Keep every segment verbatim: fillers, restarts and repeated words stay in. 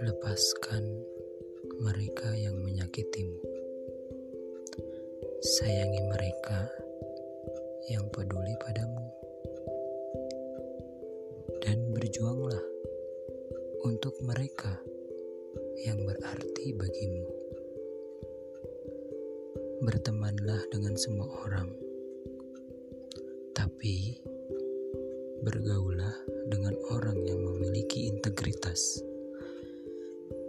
Lepaskan mereka yang menyakitimu. Sayangi mereka yang peduli padamu. Dan berjuanglah untuk mereka yang berarti bagimu. Bertemanlah dengan semua orang. Tapi bergaulah dengan orang yang memiliki integritas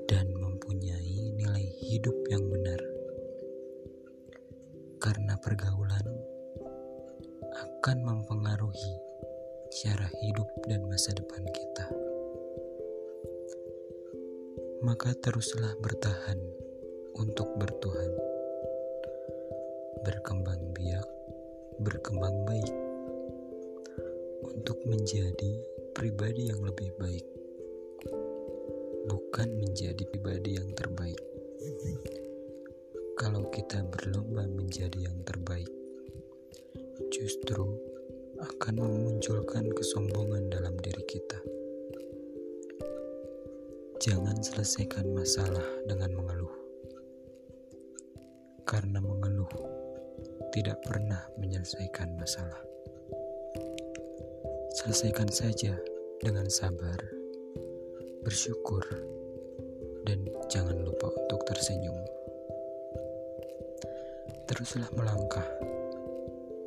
dan mempunyai nilai hidup yang benar, karena pergaulan akan mempengaruhi cara hidup dan masa depan kita. Maka teruslah bertahan untuk bertuhan, berkembang biak, berkembang baik, untuk menjadi pribadi yang lebih baik, bukan menjadi pribadi yang terbaik. Kalau kita berlomba menjadi yang terbaik, justru akan memunculkan kesombongan dalam diri kita. Jangan selesaikan masalah dengan mengeluh, karena mengeluh tidak pernah menyelesaikan masalah. Selesaikan saja dengan sabar, bersyukur, dan jangan lupa untuk tersenyum. Teruslah melangkah,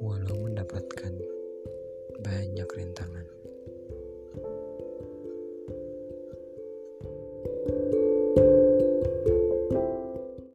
walau mendapatkan banyak rintangan.